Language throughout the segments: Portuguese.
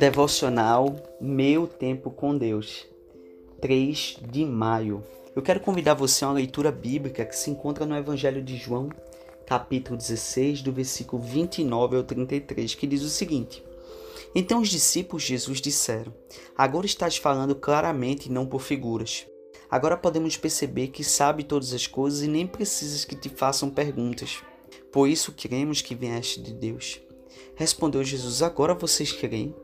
Devocional Meu Tempo com Deus, 3 de maio. Eu quero convidar você a uma leitura bíblica que se encontra no Evangelho de João, capítulo 16, do versículo 29 ao 33, que diz o seguinte: Então os discípulos de Jesus disseram: Agora estás falando claramente e não por figuras. Agora podemos perceber que sabe todas as coisas e nem precisas que te façam perguntas. Por isso cremos que vieste de Deus. Respondeu Jesus: Agora vocês creem?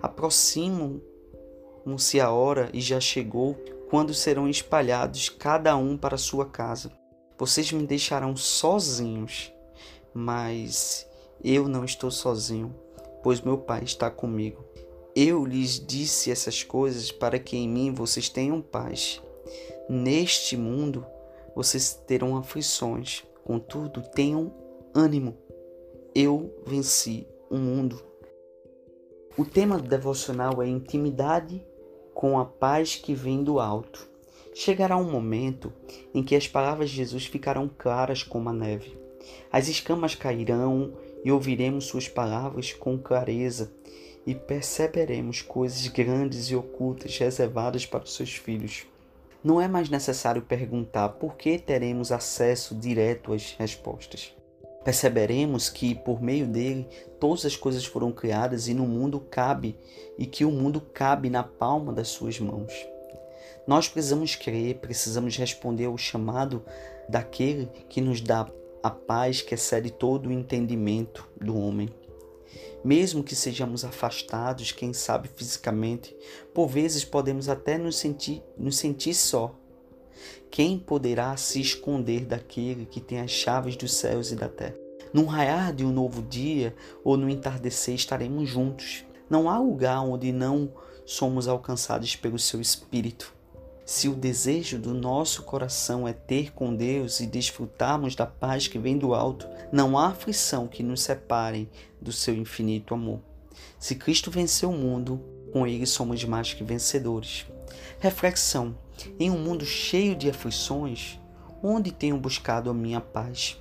Aproximam-se a hora e já chegou, quando serão espalhados cada um para sua casa. Vocês me deixarão sozinhos, mas eu não estou sozinho, pois meu Pai está comigo. Eu lhes disse essas coisas para que em mim vocês tenham paz. Neste mundo vocês terão aflições, contudo tenham ânimo. Eu venci o mundo. O tema do devocional é intimidade com a paz que vem do alto. Chegará um momento em que as palavras de Jesus ficarão claras como a neve. As escamas cairão e ouviremos suas palavras com clareza. E perceberemos coisas grandes e ocultas reservadas para os seus filhos. Não é mais necessário perguntar, porque teremos acesso direto às respostas. Perceberemos que, por meio dele, todas as coisas foram criadas e que o mundo cabe na palma das suas mãos. Nós precisamos crer, precisamos responder ao chamado daquele que nos dá a paz que excede todo o entendimento do homem. Mesmo que sejamos afastados, quem sabe fisicamente, por vezes podemos até nos sentir só. Quem poderá se esconder daquele que tem as chaves dos céus e da terra? Num raiar de um novo dia ou no entardecer estaremos juntos. Não há lugar onde não somos alcançados pelo seu Espírito. Se o desejo do nosso coração é ter com Deus e desfrutarmos da paz que vem do alto, não há aflição que nos separe do seu infinito amor. Se Cristo venceu o mundo, com ele somos mais que vencedores. Reflexão: em um mundo cheio de aflições, onde tenho buscado a minha paz?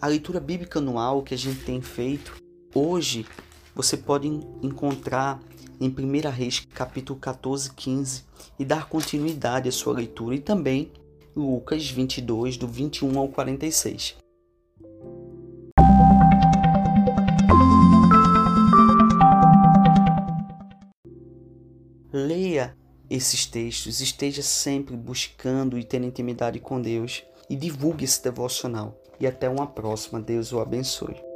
A leitura bíblica anual que a gente tem feito, hoje você pode encontrar em 1 Reis capítulo 14, 15 e dar continuidade à sua leitura, e também Lucas 22, do 21 ao 46. Leia esses textos, esteja sempre buscando e tendo intimidade com Deus e divulgue esse devocional. E até uma próxima. Deus o abençoe.